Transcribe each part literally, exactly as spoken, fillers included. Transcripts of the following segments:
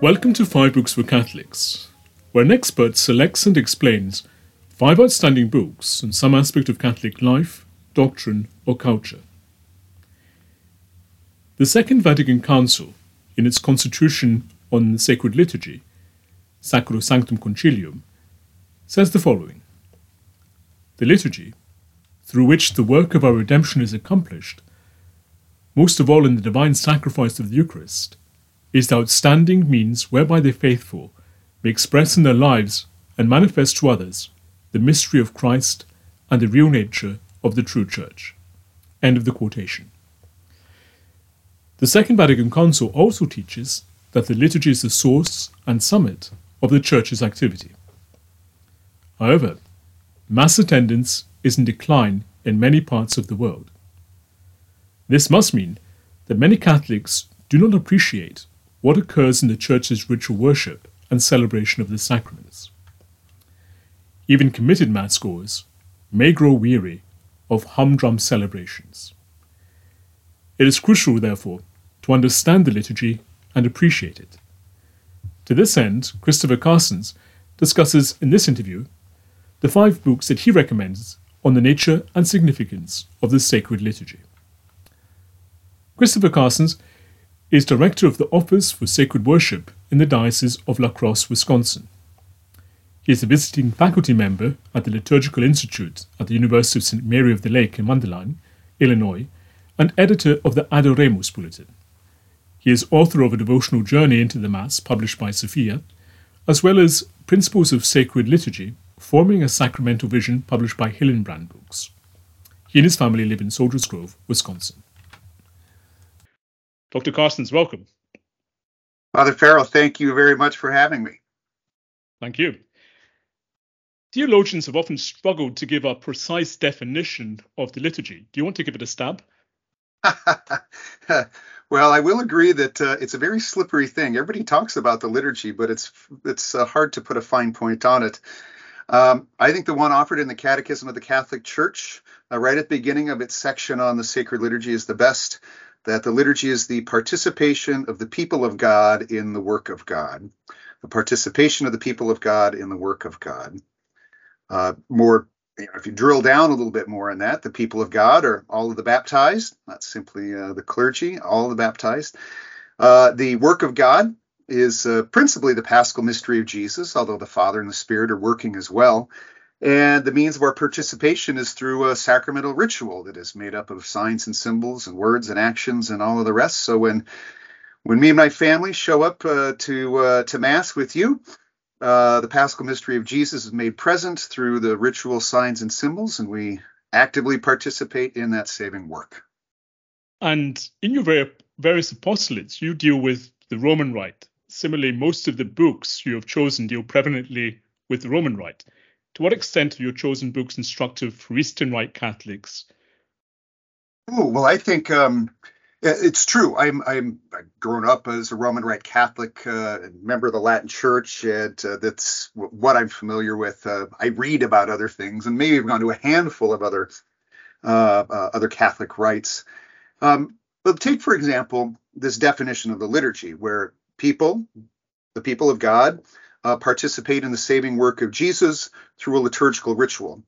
Welcome to Five Books for Catholics, where an expert selects and explains five outstanding books on some aspect of Catholic life, doctrine, or culture. The Second Vatican Council, in its Constitution on the Sacred Liturgy, Sacrosanctum Concilium, says the following. The liturgy, through which the work of our redemption is accomplished, most of all in the divine sacrifice of the Eucharist, is the outstanding means whereby the faithful may express in their lives and manifest to others the mystery of Christ and the real nature of the true Church. End of the quotation. The Second Vatican Council also teaches that the liturgy is the source and summit of the Church's activity. However, Mass attendance is in decline in many parts of the world. This must mean that many Catholics do not appreciate what occurs in the Church's ritual worship and celebration of the sacraments. Even committed Mass goers may grow weary of humdrum celebrations. It is crucial, therefore, to understand the liturgy and appreciate it. To this end, Christopher Carstens discusses in this interview the five books that he recommends on the nature and significance of the sacred liturgy. Christopher Carstens is director of the Office for Sacred Worship in the Diocese of La Crosse, Wisconsin. He is a visiting faculty member at the Liturgical Institute at the University of Saint Mary of the Lake in Mundelein, Illinois, and editor of the Adoremus Bulletin. He is author of A Devotional Journey into the Mass, published by Sophia, as well as Principles of Sacred Liturgy: Forming a Sacramental Vision, published by Hillenbrand Books. He and his family live in Soldiers Grove, Wisconsin. Doctor Carstens, welcome. Father Farrell, thank you very much for having me. Thank you. Theologians have often struggled to give a precise definition of the liturgy. Do you want to give it a stab? Well, I will agree that uh, it's a very slippery thing. Everybody talks about the liturgy, but it's it's uh, hard to put a fine point on it. Um, I think the one offered in the Catechism of the Catholic Church, uh, right at the beginning of its section on the sacred liturgy, is the best, that the liturgy is the participation of the people of God in the work of God. The participation of the people of God in the work of God. Uh, more If you drill down a little bit more on that, the people of God are all of the baptized, not simply uh, the clergy, all of the baptized. Uh, the work of God is uh, principally the Paschal Mystery of Jesus, although the Father and the Spirit are working as well. And the means of our participation is through a sacramental ritual that is made up of signs and symbols and words and actions and all of the rest. So when when me and my family show up uh, to uh, to Mass with you, Uh, the Paschal Mystery of Jesus is made present through the ritual signs and symbols, and we actively participate in that saving work. And in your various apostolates, you deal with the Roman Rite. Similarly, most of the books you have chosen deal predominantly with the Roman Rite. To what extent are your chosen books instructive for Eastern Rite Catholics? Oh, well, I think... Um, It's true. I'm I'm I've grown up as a Roman Rite Catholic, uh, member of the Latin Church, and uh, that's w- what I'm familiar with. Uh, I read about other things, and maybe I've gone to a handful of other uh, uh, other Catholic rites. Um, but take, for example, this definition of the liturgy, where people, the people of God, uh, participate in the saving work of Jesus through a liturgical ritual.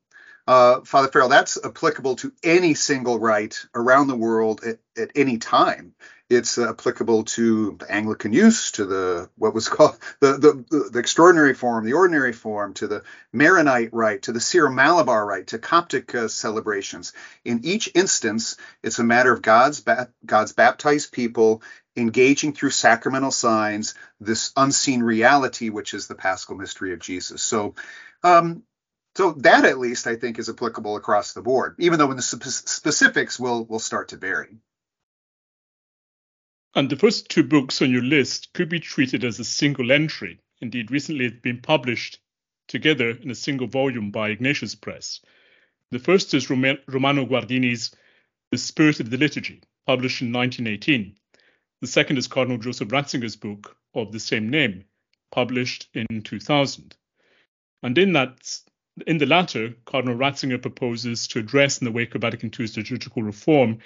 Uh, Father Farrell, that's applicable to any single rite around the world at, at any time. It's uh, applicable to the Anglican use, to the what was called the, the the extraordinary form, the ordinary form, to the Maronite rite, to the Syro-Malabar rite, to Coptic uh, celebrations. In each instance, it's a matter of God's ba- God's baptized people engaging through sacramental signs this unseen reality, which is the Paschal Mystery of Jesus. So. Um, So that, at least, I think, is applicable across the board, even though in the sp- specifics will will start to vary. And the first two books on your list could be treated as a single entry. Indeed, recently it's been published together in a single volume by Ignatius Press. The first is Rom- Romano Guardini's The Spirit of the Liturgy, published in nineteen eighteen. The second is Cardinal Joseph Ratzinger's book of the same name, published in two thousand. And in that... In the latter, Cardinal Ratzinger proposes to address, in the wake of Vatican two's liturgical reform,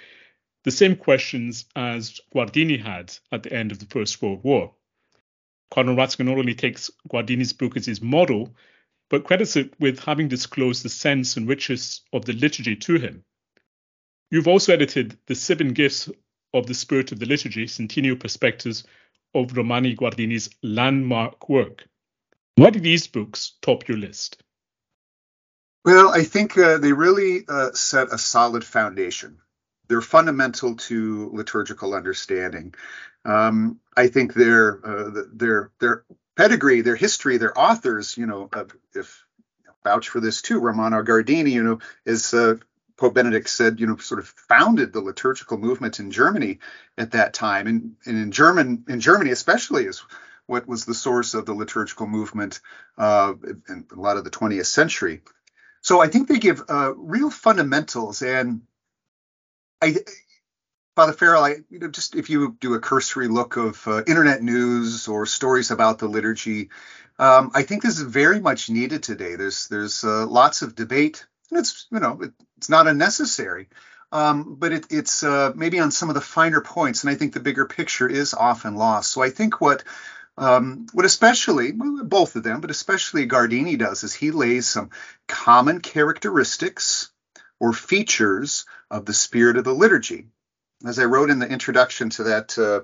the same questions as Guardini had at the end of the First World War. Cardinal Ratzinger not only takes Guardini's book as his model, but credits it with having disclosed the sense and riches of the liturgy to him. You've also edited The Seven Gifts of the Spirit of the Liturgy, Centennial Perspectives of Romano Guardini's landmark work. Why do these books top your list? Well, I think uh, they really uh, set a solid foundation. They're fundamental to liturgical understanding. Um, I think their uh, their their pedigree, their history, their authors, you know, uh, if you know, vouch for this too, Romano Guardini, you know, is uh, Pope Benedict said, you know, sort of founded the liturgical movement in Germany at that time, and, and in German in Germany especially is what was the source of the liturgical movement uh, in a lot of the twentieth century. So I think they give uh, real fundamentals. And I, Father Farrell, I, you know, just if you do a cursory look of uh, internet news or stories about the liturgy, um, I think this is very much needed today. There's there's uh, lots of debate, and it's you know it, it's not unnecessary, um, but it, it's uh, maybe on some of the finer points, and I think the bigger picture is often lost. So I think what Um, what especially, well, both of them, but especially Guardini does is he lays some common characteristics or features of the spirit of the liturgy. As I wrote in the introduction to that uh,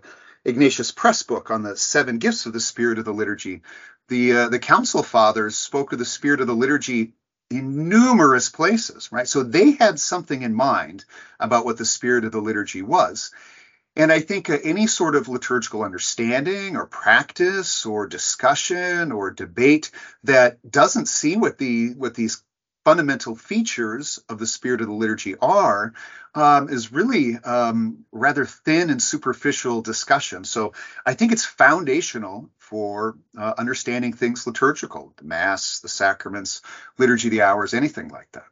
Ignatius Press book on the seven gifts of the spirit of the liturgy, the uh, the Council Fathers spoke of the spirit of the liturgy in numerous places, right? So they had something in mind about what the spirit of the liturgy was. And I think uh, any sort of liturgical understanding or practice or discussion or debate that doesn't see what the what these fundamental features of the spirit of the liturgy are um, is really um, rather thin and superficial discussion. So I think it's foundational for uh, understanding things liturgical, the Mass, the sacraments, liturgy, the hours, anything like that.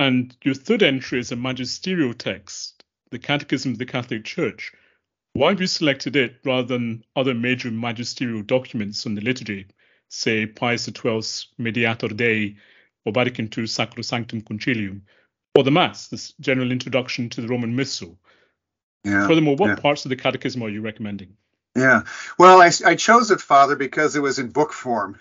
And your third entry is a magisterial text, the Catechism of the Catholic Church. Why have you selected it rather than other major magisterial documents on the liturgy, say Pius the twelfth's Mediator Dei or Vatican the Second's Sacrosanctum Concilium, or the Mass, this general introduction to the Roman Missal? Yeah, Furthermore, what yeah. parts of the Catechism are you recommending? Yeah, well, I, I chose it, Father, because it was in book form,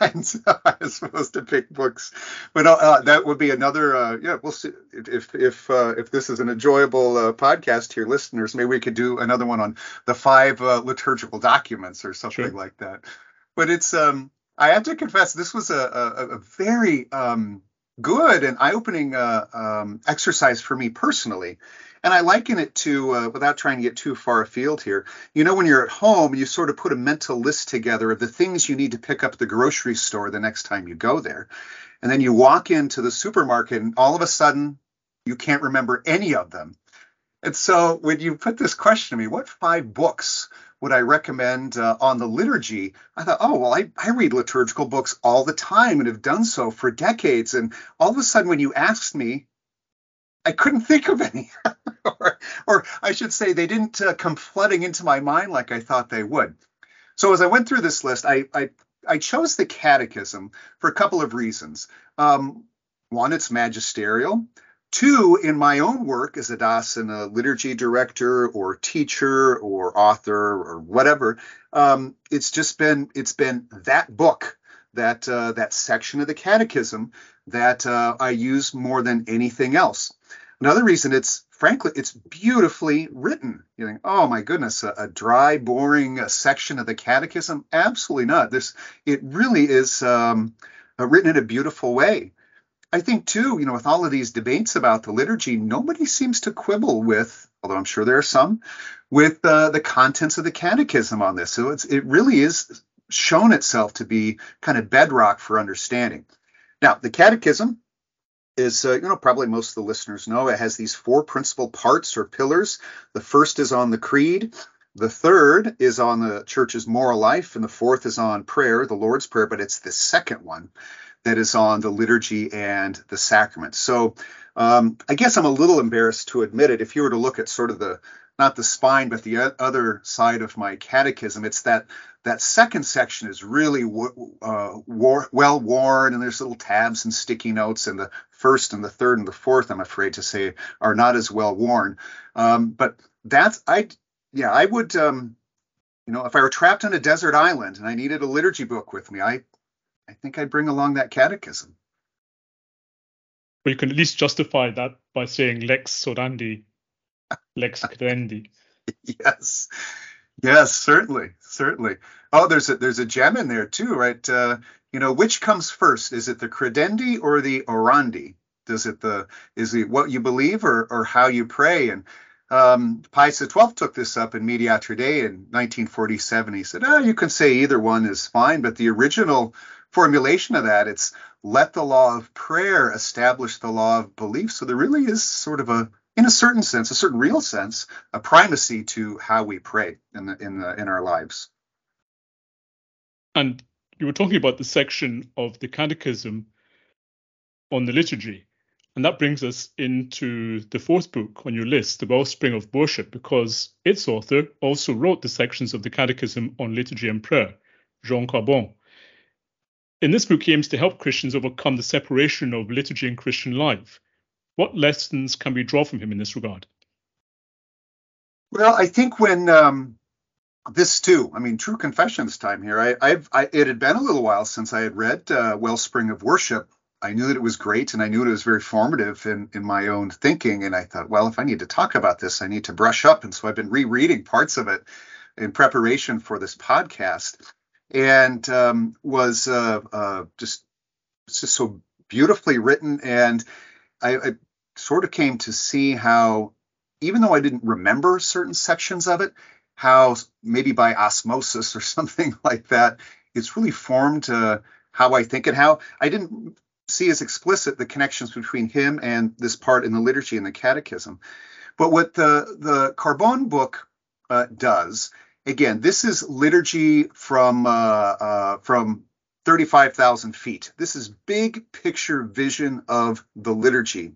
and so I was supposed to pick books. But uh, that would be another. Uh, yeah, we'll see if if uh, if this is an enjoyable uh, podcast here, listeners. Maybe we could do another one on the five uh, liturgical documents or something sure. like that. But it's um, I have to confess, this was a a, a very um, good and eye-opening uh, um, exercise for me personally. And I liken it to, uh, without trying to get too far afield here, you know, when you're at home, you sort of put a mental list together of the things you need to pick up at the grocery store the next time you go there. And then you walk into the supermarket and all of a sudden you can't remember any of them. And so when you put this question to me, what five books would I recommend uh, on the liturgy? I thought, oh, well, I, I read liturgical books all the time and have done so for decades. And all of a sudden when you asked me, I couldn't think of any, or, or I should say they didn't uh, come flooding into my mind like I thought they would. So as I went through this list, I I, I chose the Catechism for a couple of reasons. Um, one, it's magisterial. Two, in my own work as a diocesan a liturgy director or teacher or author or whatever, um, it's just been it's been that book. That uh, that section of the Catechism that uh, I use more than anything else. Another reason it's frankly it's beautifully written. You think, oh my goodness, a, a dry, boring uh, section of the Catechism? Absolutely not. This it really is um, uh, written in a beautiful way. I think too, you know, with all of these debates about the liturgy, nobody seems to quibble with, although I'm sure there are some, with uh, the contents of the Catechism on this. So it's it really is. Shown itself to be kind of bedrock for understanding. Now, the Catechism is, uh, you know, probably most of the listeners know, it has these four principal parts or pillars. The first is on the creed. The third is on the church's moral life. And the fourth is on prayer, the Lord's Prayer. But it's the second one that is on the liturgy and the sacraments. So um, I guess I'm a little embarrassed to admit it. If you were to look at sort of the not the spine, but the other side of my catechism. It's that that second section is really w- uh, war- well worn, and there's little tabs and sticky notes. And the first and the third and the fourth, I'm afraid to say, are not as well worn. Um, but that's I, yeah, I would um, You know, if I were trapped on a desert island and I needed a liturgy book with me, I, I think I'd bring along that catechism. Well, you can at least justify that by saying lex orandi, lex credendi. Yes, yes, certainly, certainly. Oh, there's a there's a gem in there too, right? Uh, you know, which comes first? Is it the credendi or the orandi? Does it the is it what you believe or or how you pray? And um, Pius the twelfth took this up in Mediator Dei in nineteen forty-seven. He said, "Oh, you can say either one is fine," but the original formulation of that, it's let the law of prayer establish the law of belief. So there really is sort of a, in a certain sense, a certain real sense, a primacy to how we pray in the, in the, in our lives. And you were talking about the section of the Catechism on the liturgy, and that brings us into the fourth book on your list, The Wellspring of Worship, because its author also wrote the sections of the Catechism on liturgy and prayer, Jean Carbon. In this book, he aims to help Christians overcome the separation of liturgy and Christian life. What lessons can we draw from him in this regard? Well, I think when um, this too, I mean, true confessions time here. I, I've, I, it had been a little while since I had read uh, Wellspring of Worship. I knew that it was great, and I knew it was very formative in, in my own thinking. And I thought, well, if I need to talk about this, I need to brush up. And so I've been rereading parts of it in preparation for this podcast. And um, was uh, uh, just it's just so beautifully written, and I, I sort of came to see how, even though I didn't remember certain sections of it, how maybe by osmosis or something like that, it's really formed uh, how I think, and how I didn't see as explicit the connections between him and this part in the liturgy and the catechism. But what the the Carbon book uh, does. Again, this is liturgy from uh, uh, from thirty-five thousand feet. This is big picture vision of the liturgy.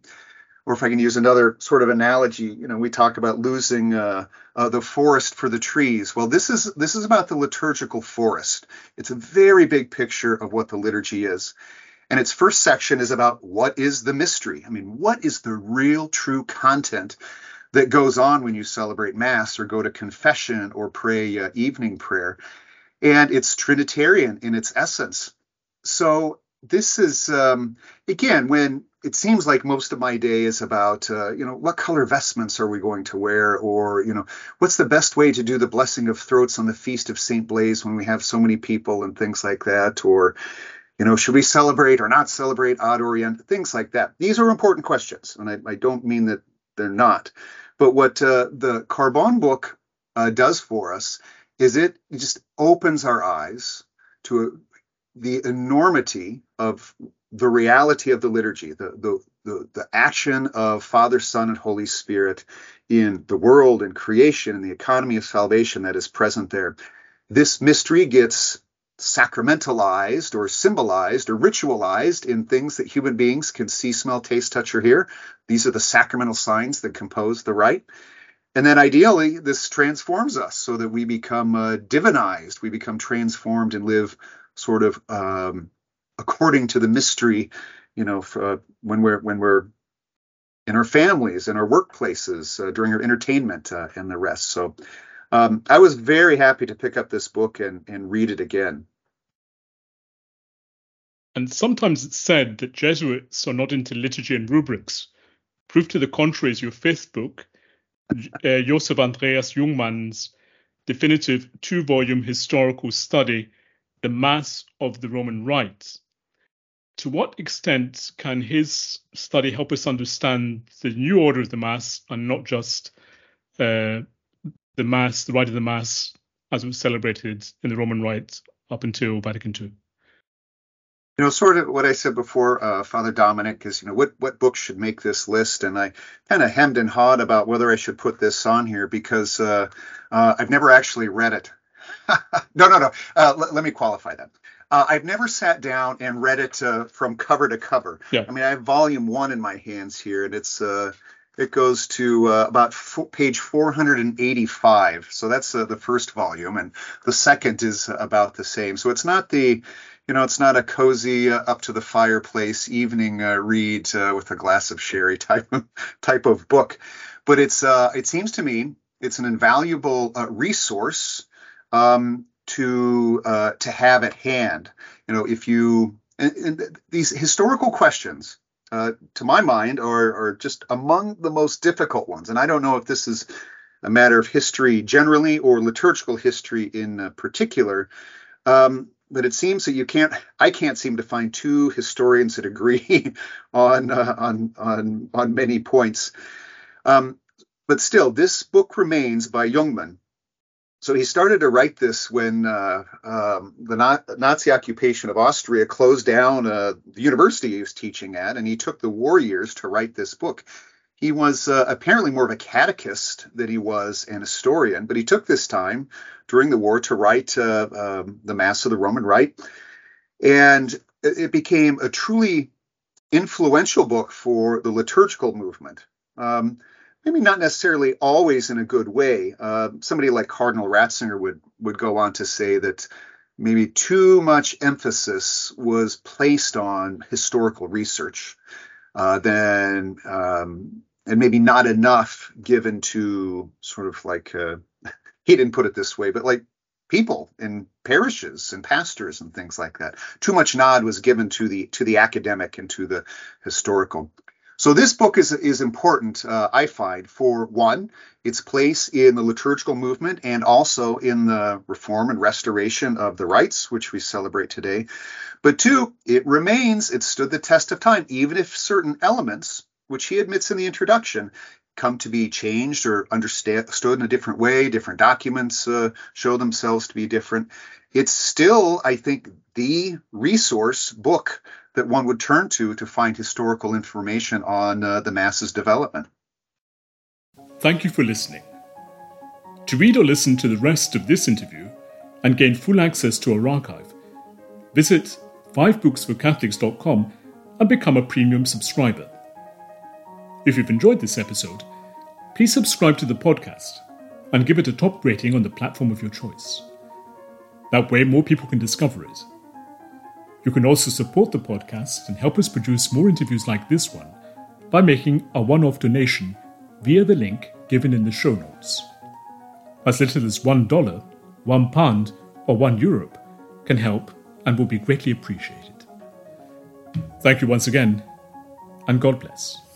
Or if I can use another sort of analogy, you know, we talk about losing uh, uh, the forest for the trees. Well, this is this is about the liturgical forest. It's a very big picture of what the liturgy is. And its first section is about what is the mystery? I mean, what is the real true content that goes on when you celebrate Mass or go to confession or pray uh, evening prayer. And it's Trinitarian in its essence. So this is, um, again, when it seems like most of my day is about, uh, you know, what color vestments are we going to wear? Or, you know, what's the best way to do the blessing of throats on the Feast of Saint Blaise when we have so many people and things like that? Or, you know, should we celebrate or not celebrate Ad Orient? Things like that. These are important questions. And I, I don't mean that they're not. But what uh, the Carbon book uh, does for us is it just opens our eyes to a, the enormity of the reality of the liturgy, the, the, the, the action of Father, Son, and Holy Spirit in the world and creation and the economy of salvation that is present there. This mystery gets sacramentalized or symbolized or ritualized in things that human beings can see, smell, taste, touch, or hear. These are the sacramental signs that compose the rite. And then ideally, this transforms us so that we become uh, divinized, we become transformed and live sort of um, according to the mystery, you know, for, uh, when we're when we're in our families, in our workplaces, uh, during our entertainment uh, and the rest. So um, I was very happy to pick up this book and, and read it again. And sometimes it's said that Jesuits are not into liturgy and rubrics. Proof to the contrary is your fifth book, uh, Joseph Andreas Jungmann's definitive two-volume historical study, The Mass of the Roman Rite. To what extent can his study help us understand the new order of the Mass and not just uh, the Mass, the rite of the Mass, as it was celebrated in the Roman Rite up until Vatican Two? You know, sort of what I said before, uh, Father Dominic, is, you know, what, what books should make this list? And I kind of hemmed and hawed about whether I should put this on here because uh, uh, I've never actually read it. no, no, no. Uh, l- let me qualify that. Uh, I've never sat down and read it uh, from cover to cover. Yeah. I mean, I have volume one in my hands here, and it's uh, it goes to uh, about fo- page four hundred eighty-five. So that's uh, the first volume, and the second is about the same. So it's not the You know, it's not a cozy uh, up to the fireplace evening uh, read uh, with a glass of sherry type of, type of book. But it's uh, it seems to me it's an invaluable uh, resource um, to uh, to have at hand. You know, if you and, and these historical questions, uh, to my mind, are, are just among the most difficult ones. And I don't know if this is a matter of history generally or liturgical history in uh, particular. Um, But it seems that you can't. I can't seem to find two historians that agree on uh, on on on many points. Um, but still, this book remains by Jungmann. So he started to write this when uh, um, the Nazi occupation of Austria closed down uh, the university he was teaching at, and he took the war years to write this book. He was uh, apparently more of a catechist than he was an historian, but he took this time during the war to write uh, um, the Mass of the Roman Rite, and it became a truly influential book for the liturgical movement. Um, maybe not necessarily always in a good way. Uh, somebody like Cardinal Ratzinger would would go on to say that maybe too much emphasis was placed on historical research. Uh, then um, and maybe not enough given to sort of like uh, he didn't put it this way, but like people in parishes and pastors and things like that. Too much nod was given to the to the academic and to the historical. So this book is is important, uh, I find, for one, its place in the liturgical movement and also in the reform and restoration of the rites, which we celebrate today. But two, it remains, it stood the test of time, even if certain elements, which he admits in the introduction, come to be changed or understood in a different way, different documents uh, show themselves to be different. It's still, I think, the resource book that one would turn to to find historical information on uh, the Mass's development. Thank you for listening. To read or listen to the rest of this interview and gain full access to our archive, visit five books for catholics dot com and become a premium subscriber. If you've enjoyed this episode, please subscribe to the podcast and give it a top rating on the platform of your choice. That way more people can discover it. You can also support the podcast and help us produce more interviews like this one by making a one-off donation via the link given in the show notes. As little as one dollar, one pound or one euro can help and will be greatly appreciated. Thank you once again, and God bless.